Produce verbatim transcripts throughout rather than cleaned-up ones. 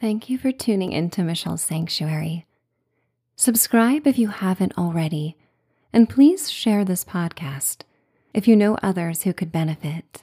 Thank you for tuning into Michelle's Sanctuary. Subscribe if you haven't already, and please share this podcast if you know others who could benefit.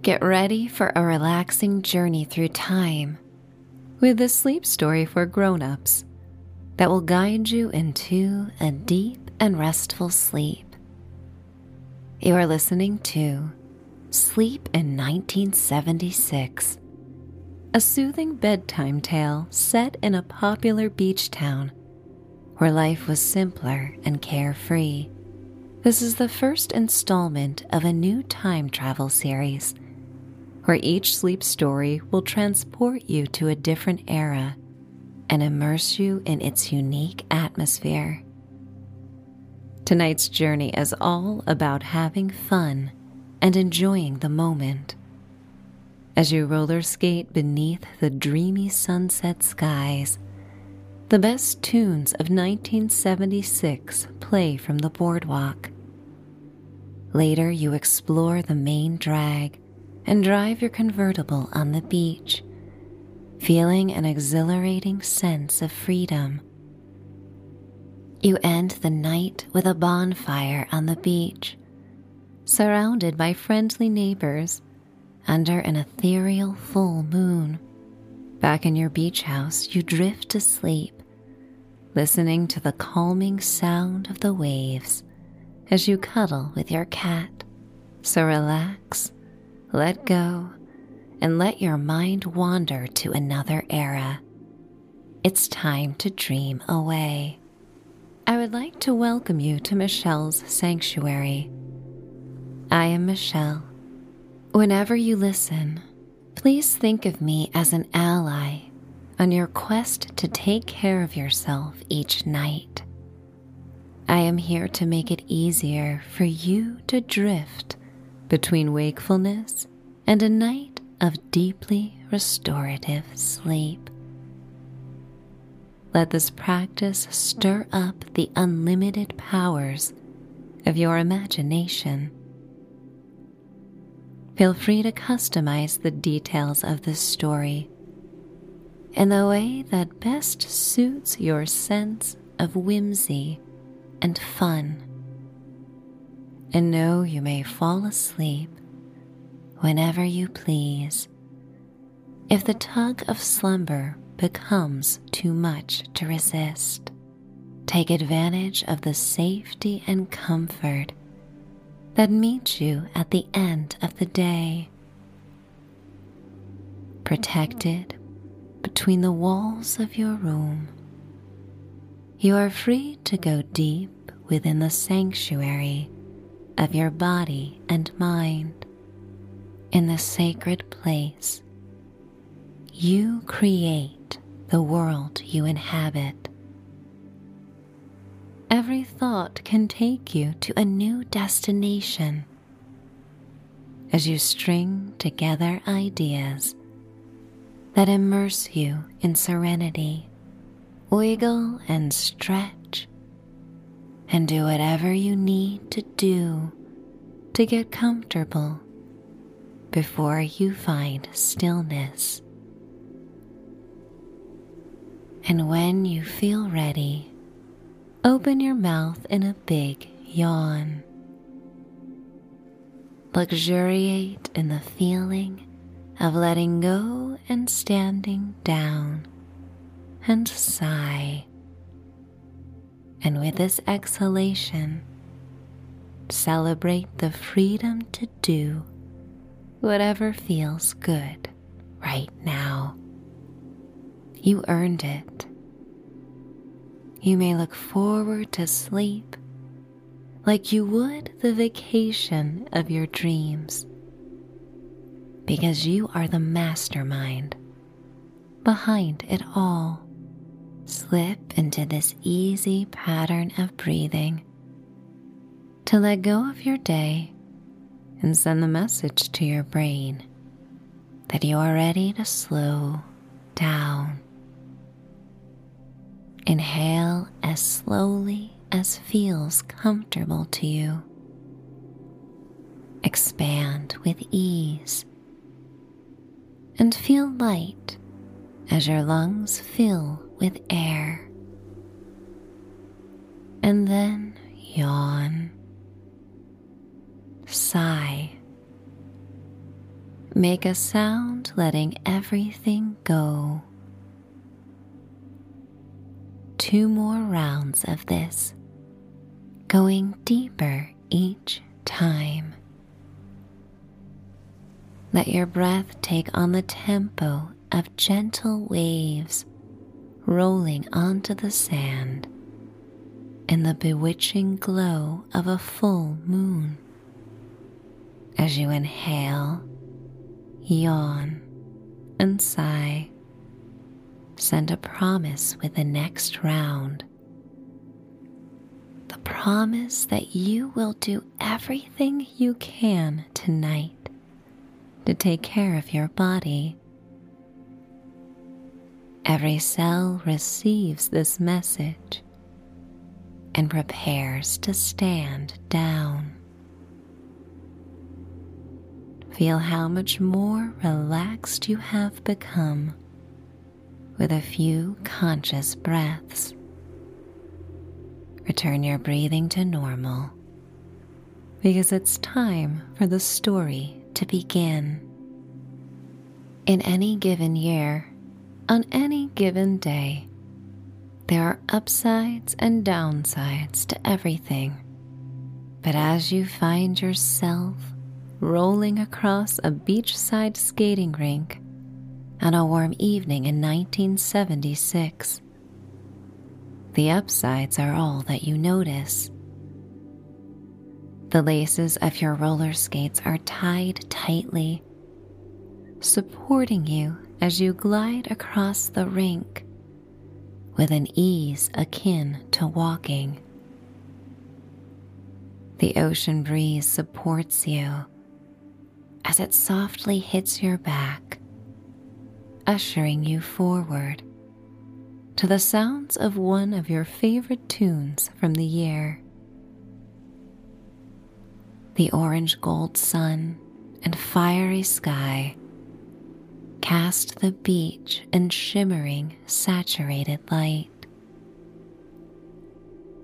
Get ready for a relaxing journey through time with a sleep story for grown-ups that will guide you into a deep and restful sleep. You are listening to Sleep in nineteen seventy-six, a soothing bedtime tale set in a popular beach town where life was simpler and carefree. This is the first installment of a new time travel series, where each sleep story will transport you to a different era and immerse you in its unique atmosphere. Tonight's journey is all about having fun and enjoying the moment. As you roller skate beneath the dreamy sunset skies, the best tunes of nineteen seventy-six play from the boardwalk. Later, you explore the main drag and drive your convertible on the beach, feeling an exhilarating sense of freedom. You end the night with a bonfire on the beach, surrounded by friendly neighbors under an ethereal full moon. Back in your beach house, you drift to sleep, listening to the calming sound of the waves as you cuddle with your cat. So relax, let go, and let your mind wander to another era. It's time to dream away. I would like to welcome you to Michelle's Sanctuary. I am Michelle. Whenever you listen, please think of me as an ally on your quest to take care of yourself each night. I am here to make it easier for you to drift between wakefulness and a night of deeply restorative sleep. Let this practice stir up the unlimited powers of your imagination. Feel free to customize the details of this story in the way that best suits your sense of whimsy and fun. And know you may fall asleep whenever you please, if the tug of slumber becomes too much to resist. Take advantage of the safety and comfort that meets you at the end of the day. Protected between the walls of your room, you are free to go deep within the sanctuary of your body and mind. In the sacred place, you create the world you inhabit. Every thought can take you to a new destination as you string together ideas that immerse you in serenity. Wiggle and stretch and do whatever you need to do to get comfortable before you find stillness. And when you feel ready, open your mouth in a big yawn. Luxuriate in the feeling of letting go and standing down, and sigh. And with this exhalation, celebrate the freedom to do whatever feels good right now. You earned it. You may look forward to sleep like you would the vacation of your dreams, because you are the mastermind behind it all. Slip into this easy pattern of breathing to let go of your day and send the message to your brain that you are ready to slow down. Inhale as slowly as feels comfortable to you. Expand with ease and feel light as your lungs fill with air. And then yawn. Sigh. Make a sound letting everything go. Two more rounds of this, going deeper each time. Let your breath take on the tempo of gentle waves rolling onto the sand in the bewitching glow of a full moon. As you inhale, yawn, and sigh, send a promise with the next round. The promise that you will do everything you can tonight to take care of your body. Every cell receives this message and prepares to stand down. Feel how much more relaxed you have become with a few conscious breaths. Return your breathing to normal because it's time for the story to begin. In any given year, on any given day, there are upsides and downsides to everything. But as you find yourself rolling across a beachside skating rink on a warm evening in nineteen seventy-six. The upsides are all that you notice. The laces of your roller skates are tied tightly, supporting you as you glide across the rink with an ease akin to walking. The ocean breeze supports you as it softly hits your back, ushering you forward to the sounds of one of your favorite tunes from the year. The orange-gold sun and fiery sky cast the beach in shimmering, saturated light.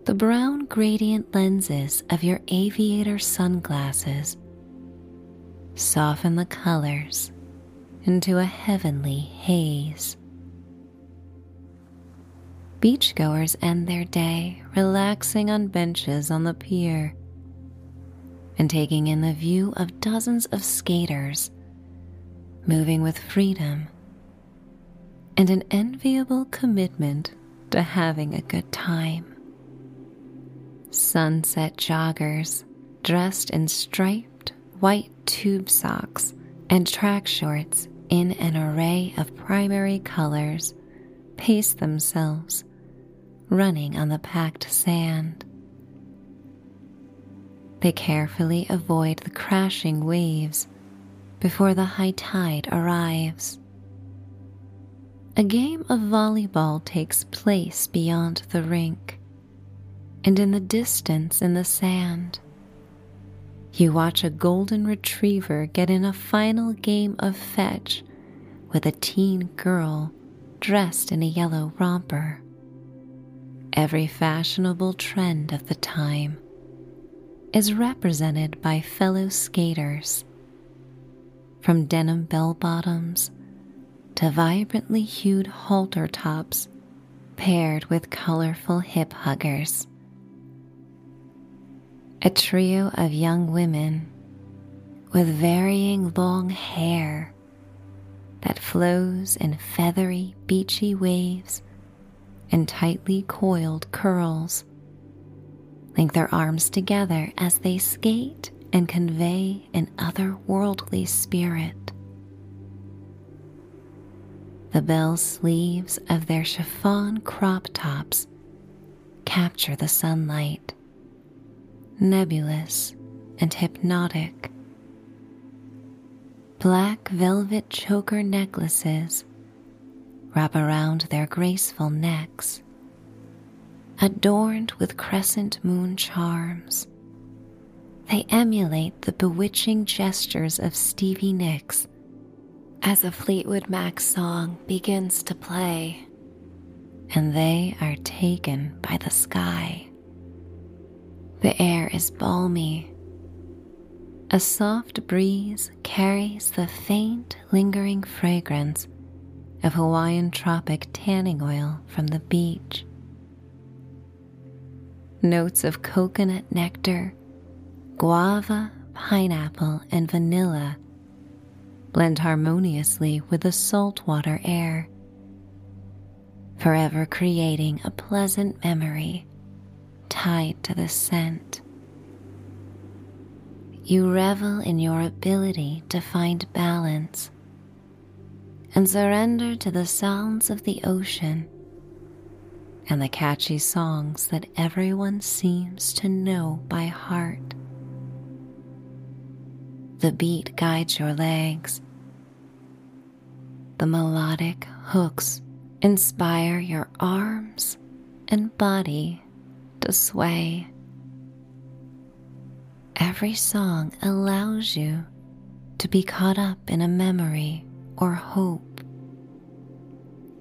The brown gradient lenses of your aviator sunglasses soften the colors into a heavenly haze. Beachgoers end their day relaxing on benches on the pier and taking in the view of dozens of skaters moving with freedom and an enviable commitment to having a good time. Sunset joggers dressed in striped white tube socks and track shorts in an array of primary colors pace themselves, running on the packed sand. They carefully avoid the crashing waves before the high tide arrives. A game of volleyball takes place beyond the rink, and in the distance in the sand, you watch a golden retriever get in a final game of fetch with a teen girl dressed in a yellow romper. Every fashionable trend of the time is represented by fellow skaters, from denim bell-bottoms to vibrantly hued halter tops paired with colorful hip huggers. A trio of young women with varying long hair that flows in feathery, beachy waves and tightly coiled curls link their arms together as they skate and convey an otherworldly spirit. The bell sleeves of their chiffon crop tops capture the sunlight, nebulous and hypnotic. Black velvet choker necklaces wrap around their graceful necks, adorned with crescent moon charms. They emulate the bewitching gestures of Stevie Nicks as a Fleetwood Mac song begins to play, and they are taken by the sky. The air is balmy. A soft breeze carries the faint, lingering fragrance of Hawaiian Tropic tanning oil from the beach. Notes of coconut nectar, guava, pineapple, and vanilla blend harmoniously with the saltwater air, forever creating a pleasant memory tied to the scent. You revel in your ability to find balance and surrender to the sounds of the ocean and the catchy songs that everyone seems to know by heart. The beat guides your legs. The melodic hooks inspire your arms and body to sway. Every song allows you to be caught up in a memory or hope,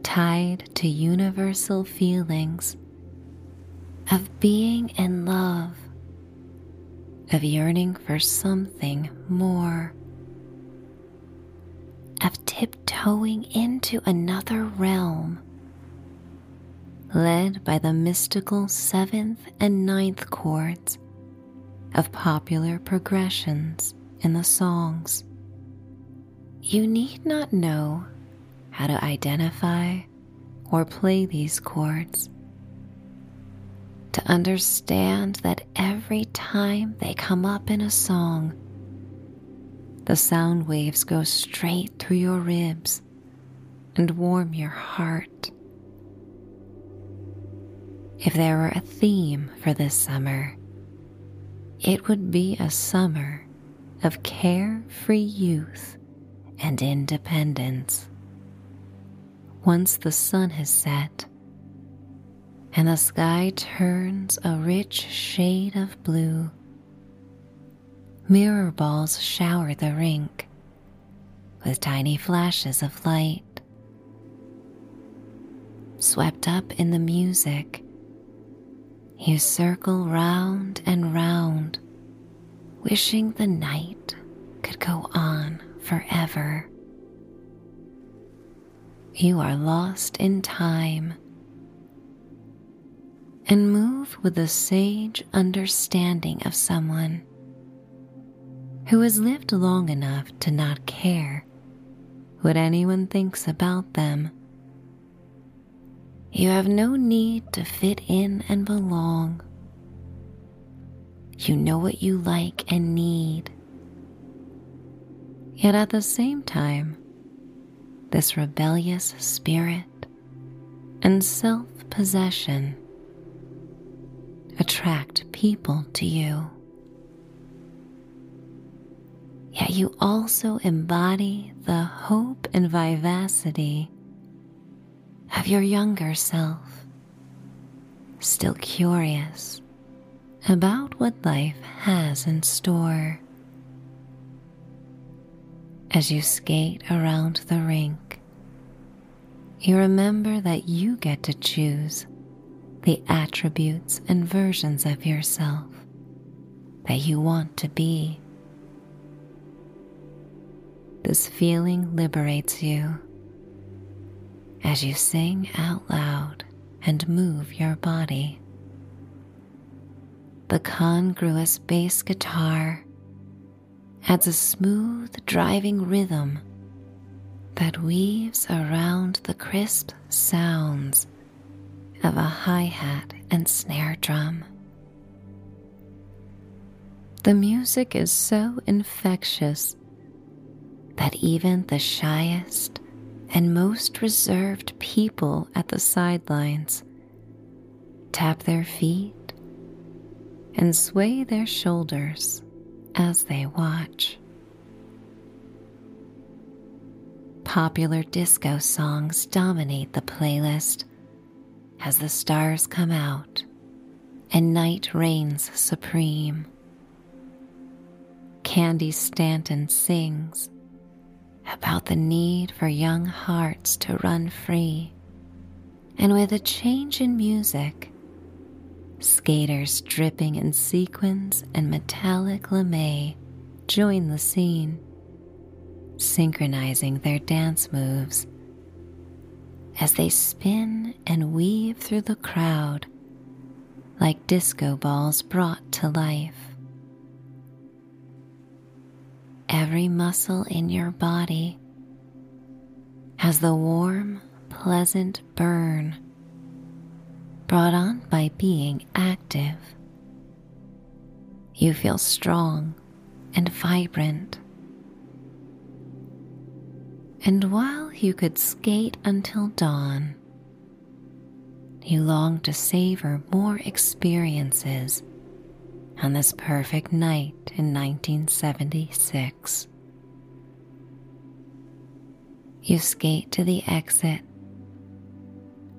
tied to universal feelings of being in love, of yearning for something more, of tiptoeing into another realm, led by the mystical seventh and ninth chords of popular progressions in the songs. You need not know how to identify or play these chords to understand that every time they come up in a song, the sound waves go straight through your ribs and warm your heart. If there were a theme for this summer, it would be a summer of carefree youth and independence. Once the sun has set, and the sky turns a rich shade of blue, mirror balls shower the rink with tiny flashes of light. Swept up in the music, you circle round and round, wishing the night could go on forever. You are lost in time and move with the sage understanding of someone who has lived long enough to not care what anyone thinks about them. You have no need to fit in and belong. You know what you like and need. Yet at the same time, this rebellious spirit and self-possession attract people to you. Yet you also embody the hope and vivacity of your younger self, still curious about what life has in store. As you skate around the rink, you remember that you get to choose the attributes and versions of yourself that you want to be. This feeling liberates you as you sing out loud and move your body. The congruous bass guitar adds a smooth driving rhythm that weaves around the crisp sounds of a hi-hat and snare drum. The music is so infectious that even the shyest and most reserved people at the sidelines tap their feet and sway their shoulders as they watch. Popular disco songs dominate the playlist as the stars come out and night reigns supreme. Candy Stanton sings about the need for young hearts to run free, and with a change in music, skaters dripping in sequins and metallic lame join the scene, synchronizing their dance moves as they spin and weave through the crowd like disco balls brought to life. Every muscle in your body has the warm, pleasant burn brought on by being active. You feel strong and vibrant. And while you could skate until dawn, you long to savor more experiences on this perfect night in nineteen seventy-six. You skate to the exit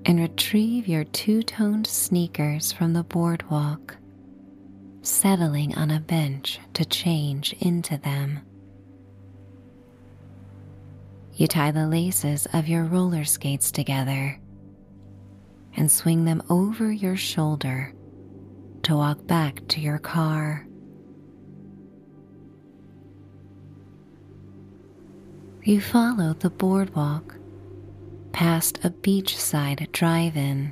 and retrieve your two-toned sneakers from the boardwalk, settling on a bench to change into them. You tie the laces of your roller skates together and swing them over your shoulder to walk back to your car. You follow the boardwalk past a beachside drive-in.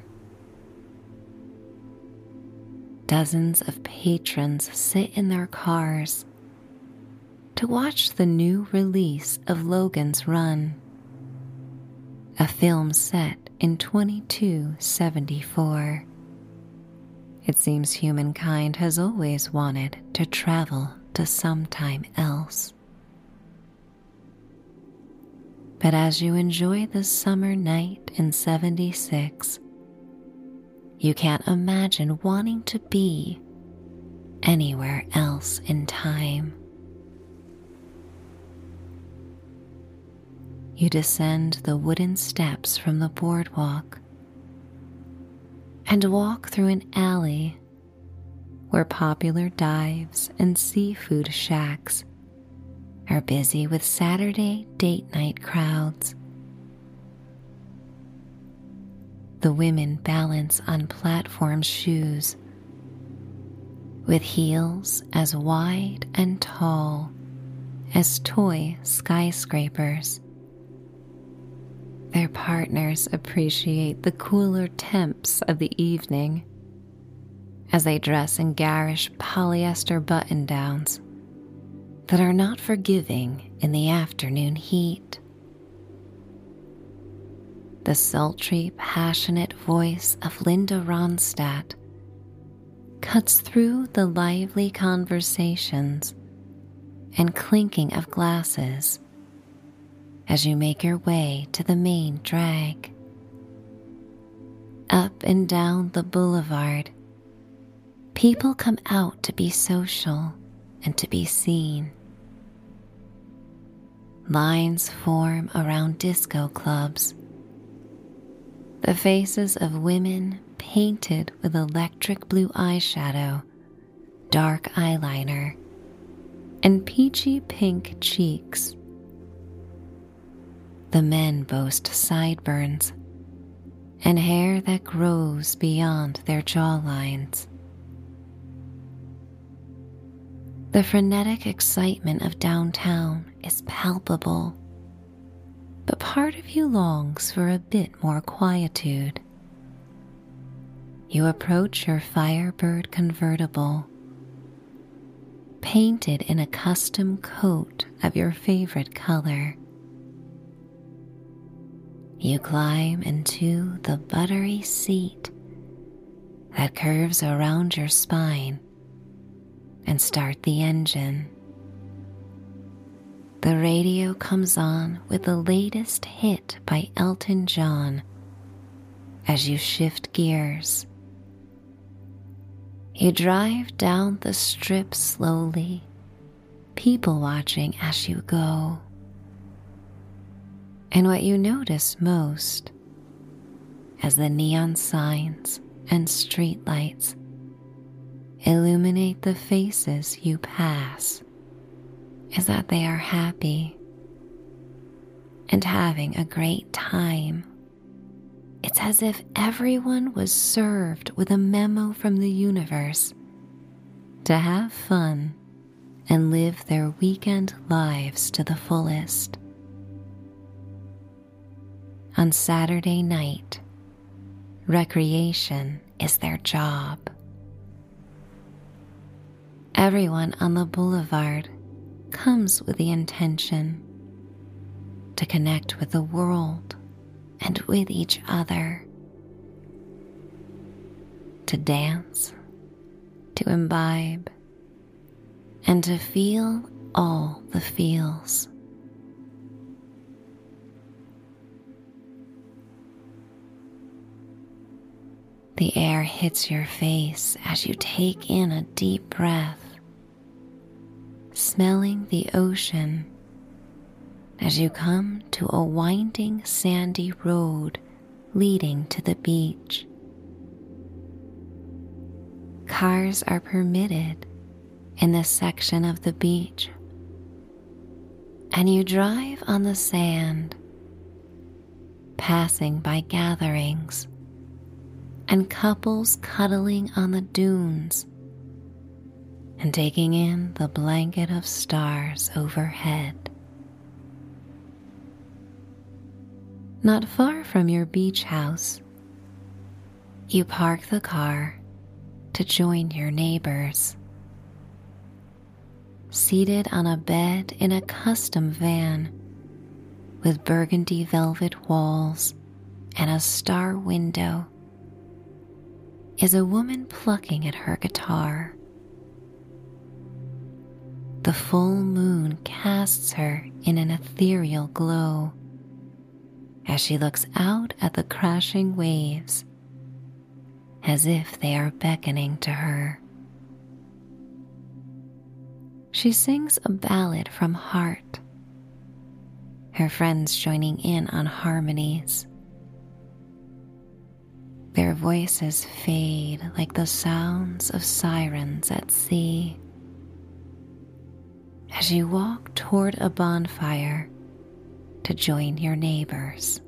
Dozens of patrons sit in their cars to watch the new release of Logan's Run, a film set in twenty-two seventy-four. It seems humankind has always wanted to travel to sometime else. But as you enjoy this summer night in seventy-six, you can't imagine wanting to be anywhere else in time. You descend the wooden steps from the boardwalk and walk through an alley where popular dives and seafood shacks are busy with Saturday date night crowds. The women balance on platform shoes with heels as wide and tall as toy skyscrapers. Their partners appreciate the cooler temps of the evening as they dress in garish polyester button-downs that are not forgiving in the afternoon heat. The sultry, passionate voice of Linda Ronstadt cuts through the lively conversations and clinking of glasses as you make your way to the main drag. Up and down the boulevard, people come out to be social and to be seen. Lines form around disco clubs, the faces of women painted with electric blue eyeshadow, dark eyeliner, and peachy pink cheeks. The men boast sideburns and hair that grows beyond their jawlines. The frenetic excitement of downtown is palpable, but part of you longs for a bit more quietude. You approach your Firebird convertible, painted in a custom coat of your favorite color. You climb into the buttery seat that curves around your spine and start the engine. The radio comes on with the latest hit by Elton John as you shift gears. You drive down the strip slowly, people watching as you go. And what you notice most, as the neon signs and streetlights illuminate the faces you pass, is that they are happy and having a great time. It's as if everyone was served with a memo from the universe to have fun and live their weekend lives to the fullest. On Saturday night, recreation is their job. Everyone on the boulevard comes with the intention to connect with the world and with each other, to dance, to imbibe, and to feel all the feels. The air hits your face as you take in a deep breath, smelling the ocean as you come to a winding sandy road leading to the beach. Cars are permitted in this section of the beach, and you drive on the sand, passing by gatherings and couples cuddling on the dunes and taking in the blanket of stars overhead. Not far from your beach house, you park the car to join your neighbors. Seated on a bed in a custom van with burgundy velvet walls and a star window is a woman plucking at her guitar. The full moon casts her in an ethereal glow as she looks out at the crashing waves, as if they are beckoning to her. She sings a ballad from heart, her friends joining in on harmonies. Their voices fade like the sounds of sirens at sea. As you walk toward a bonfire to join your neighbors.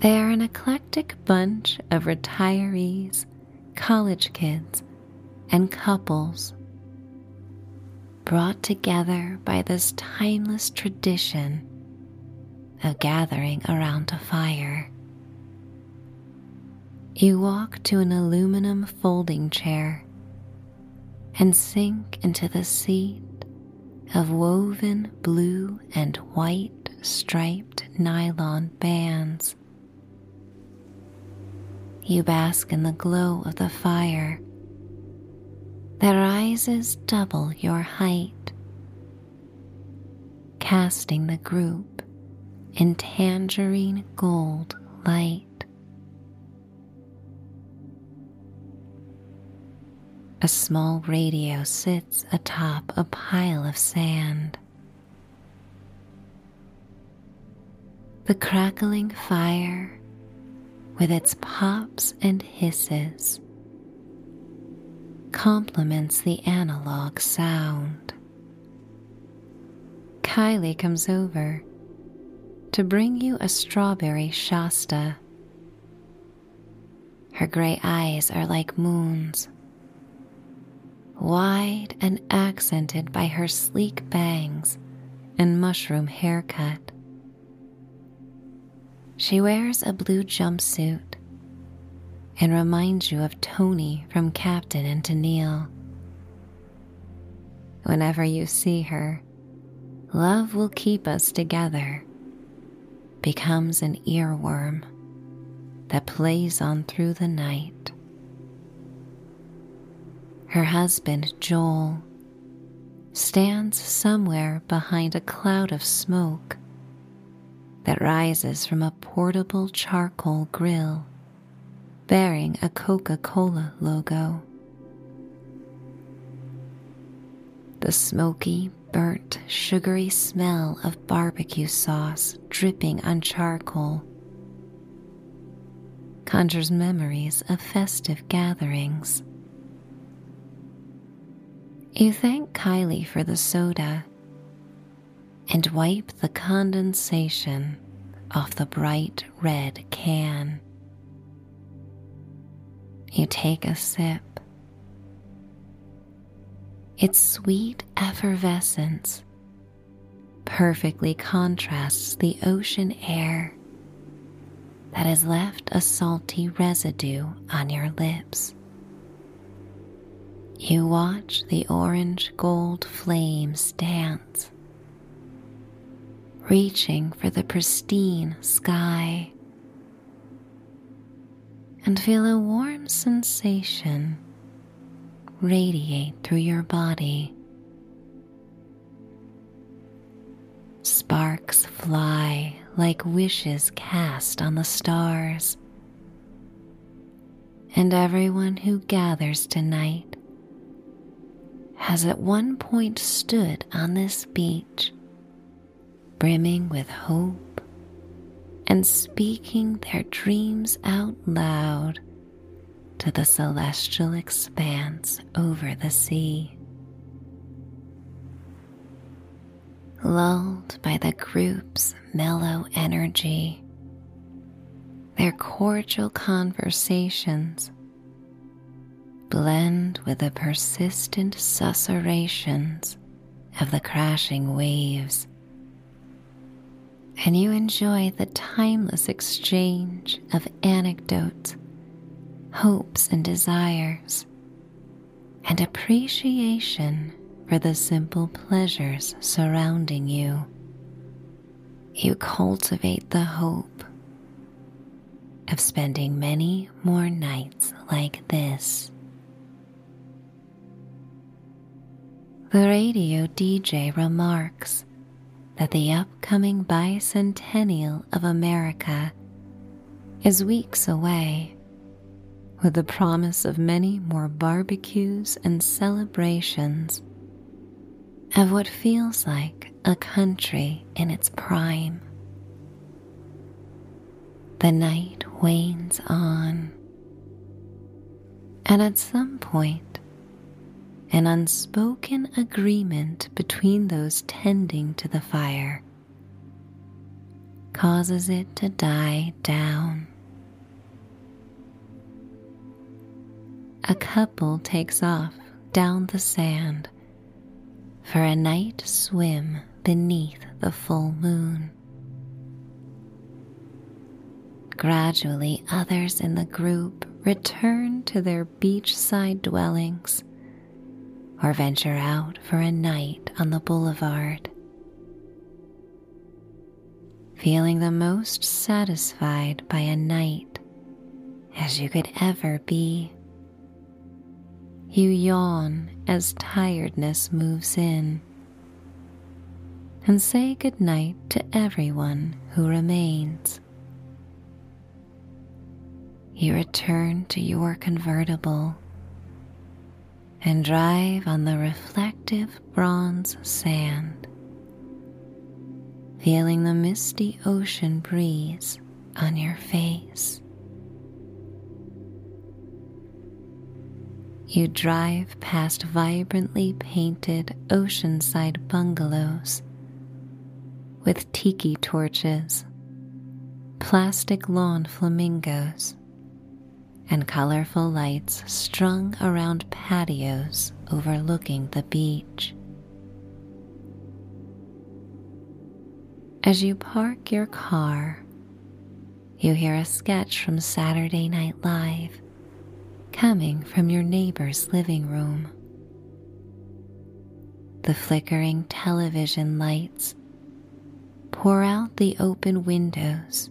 They are an eclectic bunch of retirees, college kids, and couples, brought together by this timeless tradition of gathering around a fire. You walk to an aluminum folding chair and sink into the seat of woven blue and white striped nylon bands. You bask in the glow of the fire that rises double your height, casting the group in tangerine gold light. A small radio sits atop a pile of sand. The crackling fire, with its pops and hisses, complements the analog sound. Kylie comes over to bring you a strawberry Shasta. Her gray eyes are like moons, wide and accented by her sleek bangs and mushroom haircut. She wears a blue jumpsuit and reminds you of Tony from Captain and Tenille. Whenever you see her, "Love Will Keep Us Together" becomes an earworm that plays on through the night. Her husband, Joel, stands somewhere behind a cloud of smoke that rises from a portable charcoal grill bearing a Coca-Cola logo. The smoky, burnt, sugary smell of barbecue sauce dripping on charcoal conjures memories of festive gatherings. You thank Kylie for the soda and wipe the condensation off the bright red can. You take a sip. Its sweet effervescence perfectly contrasts the ocean air that has left a salty residue on your lips. You watch the orange-gold flames dance, reaching for the pristine sky, and feel a warm sensation radiate through your body. Sparks fly like wishes cast on the stars, and everyone who gathers tonight has at one point stood on this beach, brimming with hope and speaking their dreams out loud to the celestial expanse over the sea. Lulled by the group's mellow energy, their cordial conversations blend with the persistent susurrations of the crashing waves, and you enjoy the timeless exchange of anecdotes, hopes and desires, and appreciation for the simple pleasures surrounding you. You cultivate the hope of spending many more nights like this. The radio D J remarks that the upcoming bicentennial of America is weeks away, with the promise of many more barbecues and celebrations of what feels like a country in its prime. The night wanes on, and at some point, an unspoken agreement between those tending to the fire causes it to die down. A couple takes off down the sand for a night swim beneath the full moon. Gradually, others in the group return to their beachside dwellings or venture out for a night on the boulevard. Feeling the most satisfied by a night as you could ever be, you yawn as tiredness moves in and say goodnight to everyone who remains. You return to your convertible and drive on the reflective bronze sand, feeling the misty ocean breeze on your face. You drive past vibrantly painted oceanside bungalows with tiki torches, plastic lawn flamingos, and colorful lights strung around patios overlooking the beach. As you park your car, you hear a sketch from Saturday Night Live coming from your neighbor's living room. The flickering television lights pour out the open windows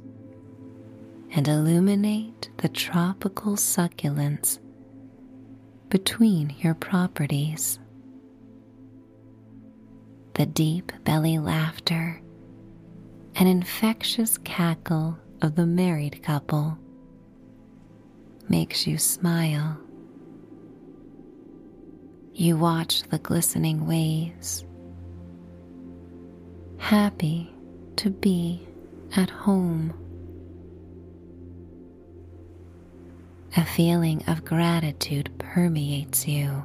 and illuminate the tropical succulents between your properties. the deep belly laughter, an infectious cackle of the married couple, makes you smile. You watch the glistening waves, happy to be at home. A feeling of gratitude permeates you,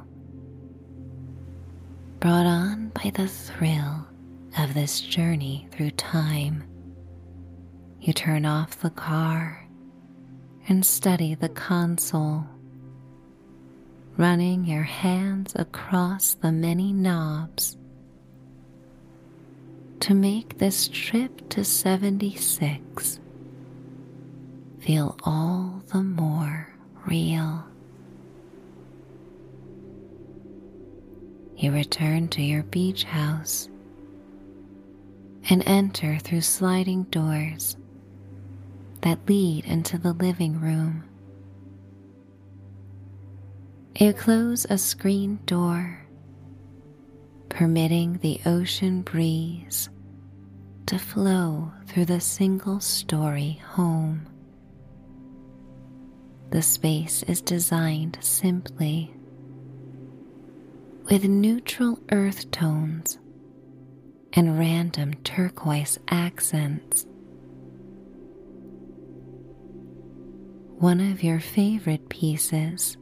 brought on by the thrill of this journey through time. You turn off the car and study the console, running your hands across the many knobs to make this trip to seventy-six feel all the more real. You return to your beach house and enter through sliding doors that lead into the living room. You close a screen door, permitting the ocean breeze to flow through the single-story home. The space is designed simply, with neutral earth tones and random turquoise accents. One of your favorite pieces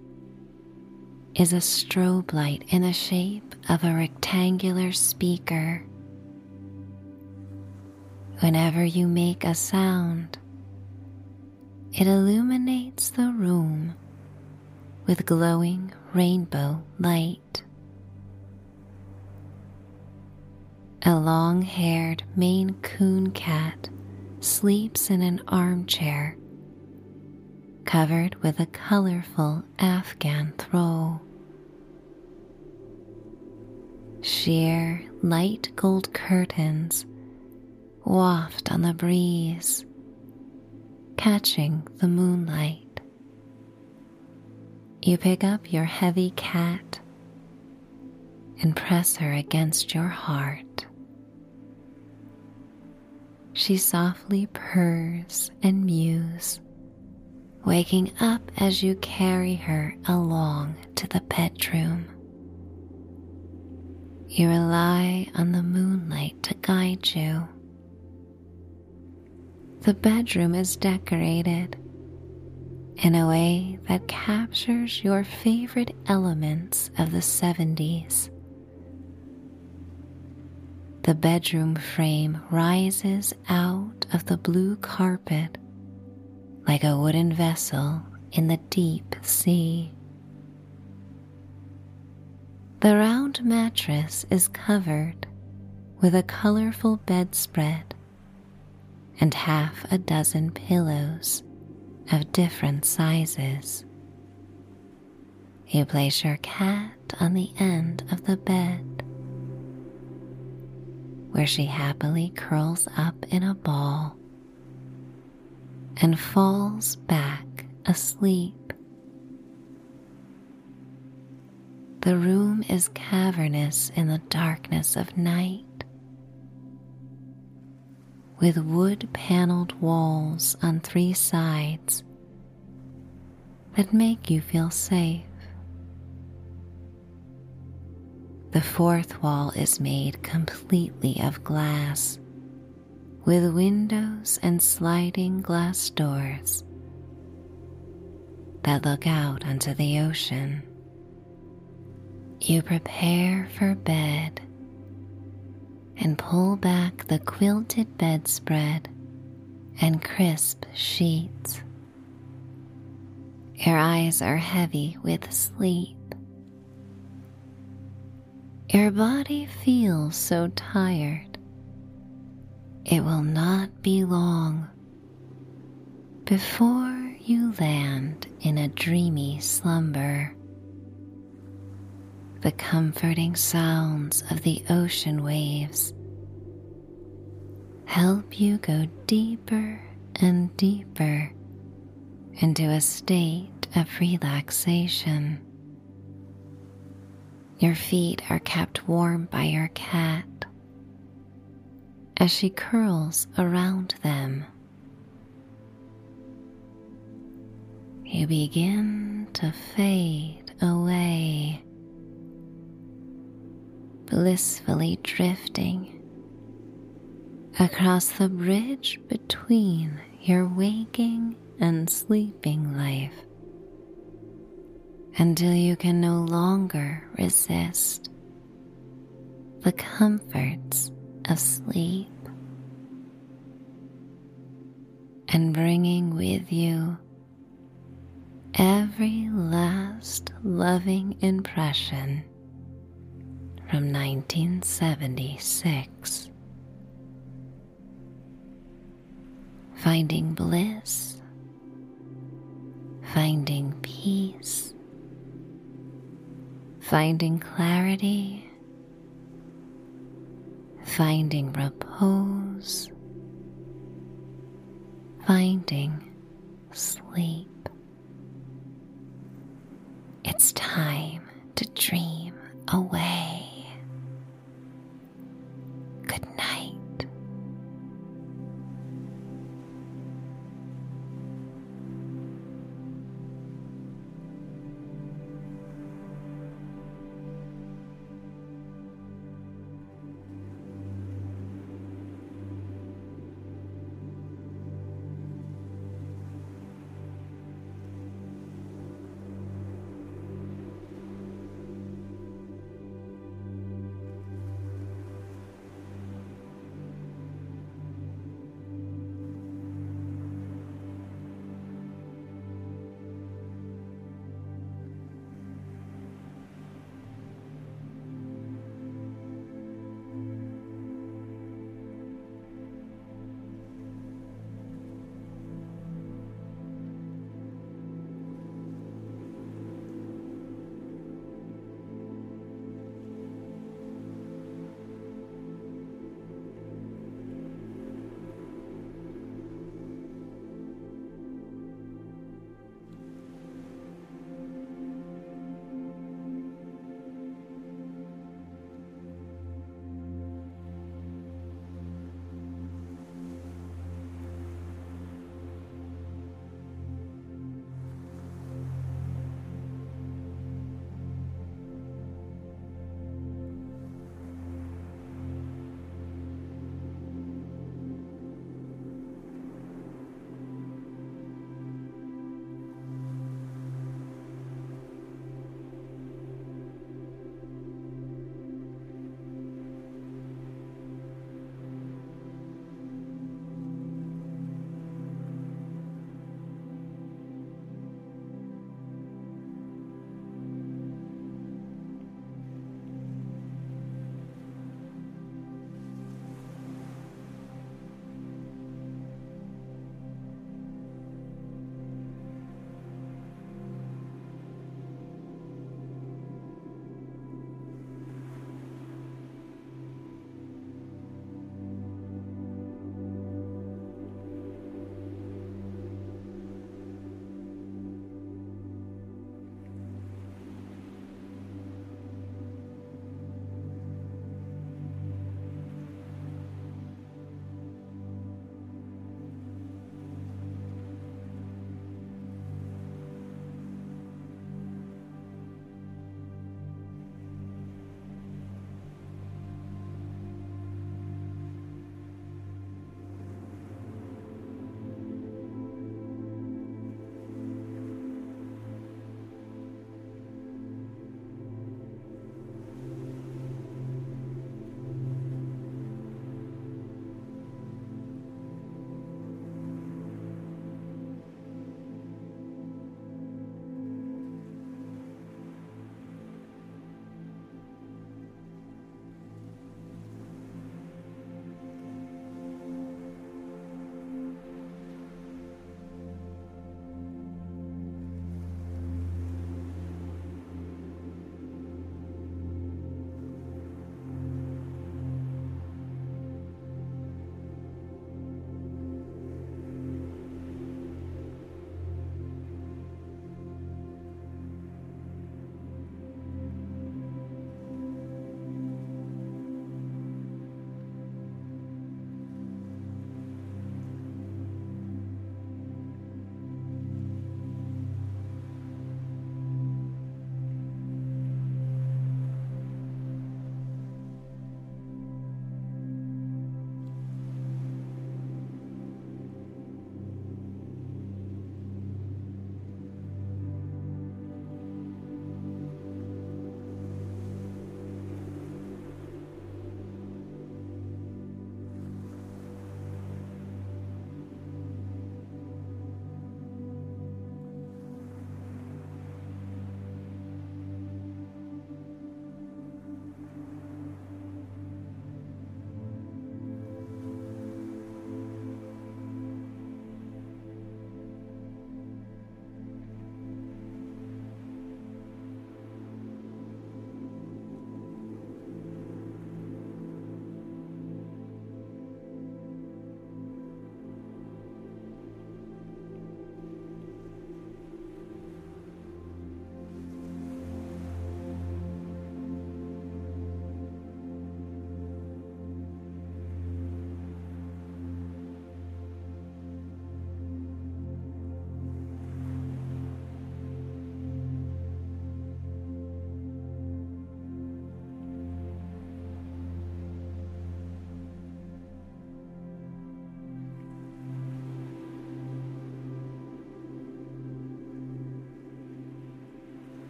is a strobe light in the shape of a rectangular speaker. Whenever you make a sound, it illuminates the room with glowing rainbow light. A long-haired Maine Coon cat sleeps in an armchair covered with a colorful Afghan throw. Sheer light gold curtains waft on the breeze, catching the moonlight. You pick up your heavy cat and press her against your heart. She softly purrs and mews, waking up as you carry her along to the bedroom. You rely on the moonlight to guide you. The bedroom is decorated in a way that captures your favorite elements of the seventies. The bedroom frame rises out of the blue carpet like a wooden vessel in the deep sea. The round mattress is covered with a colorful bedspread and half a dozen pillows of different sizes. You place your cat on the end of the bed, where she happily curls up in a ball and falls back asleep. The room is cavernous in the darkness of night, with wood-paneled walls on three sides that make you feel safe. The fourth wall is made completely of glass, with windows and sliding glass doors that look out onto the ocean. You prepare for bed and pull back the quilted bedspread and crisp sheets. Your eyes are heavy with sleep. Your body feels so tired. It will not be long before you land in a dreamy slumber. The comforting sounds of the ocean waves help you go deeper and deeper into a state of relaxation. Your feet are kept warm by your cat, as she curls around them. You begin to fade away, blissfully drifting across the bridge between your waking and sleeping life, until you can no longer resist the comforts of sleep, and bringing with you every last loving impression from nineteen seventy-six. Finding bliss, finding peace, finding clarity, finding repose, finding sleep. It's time to dream away.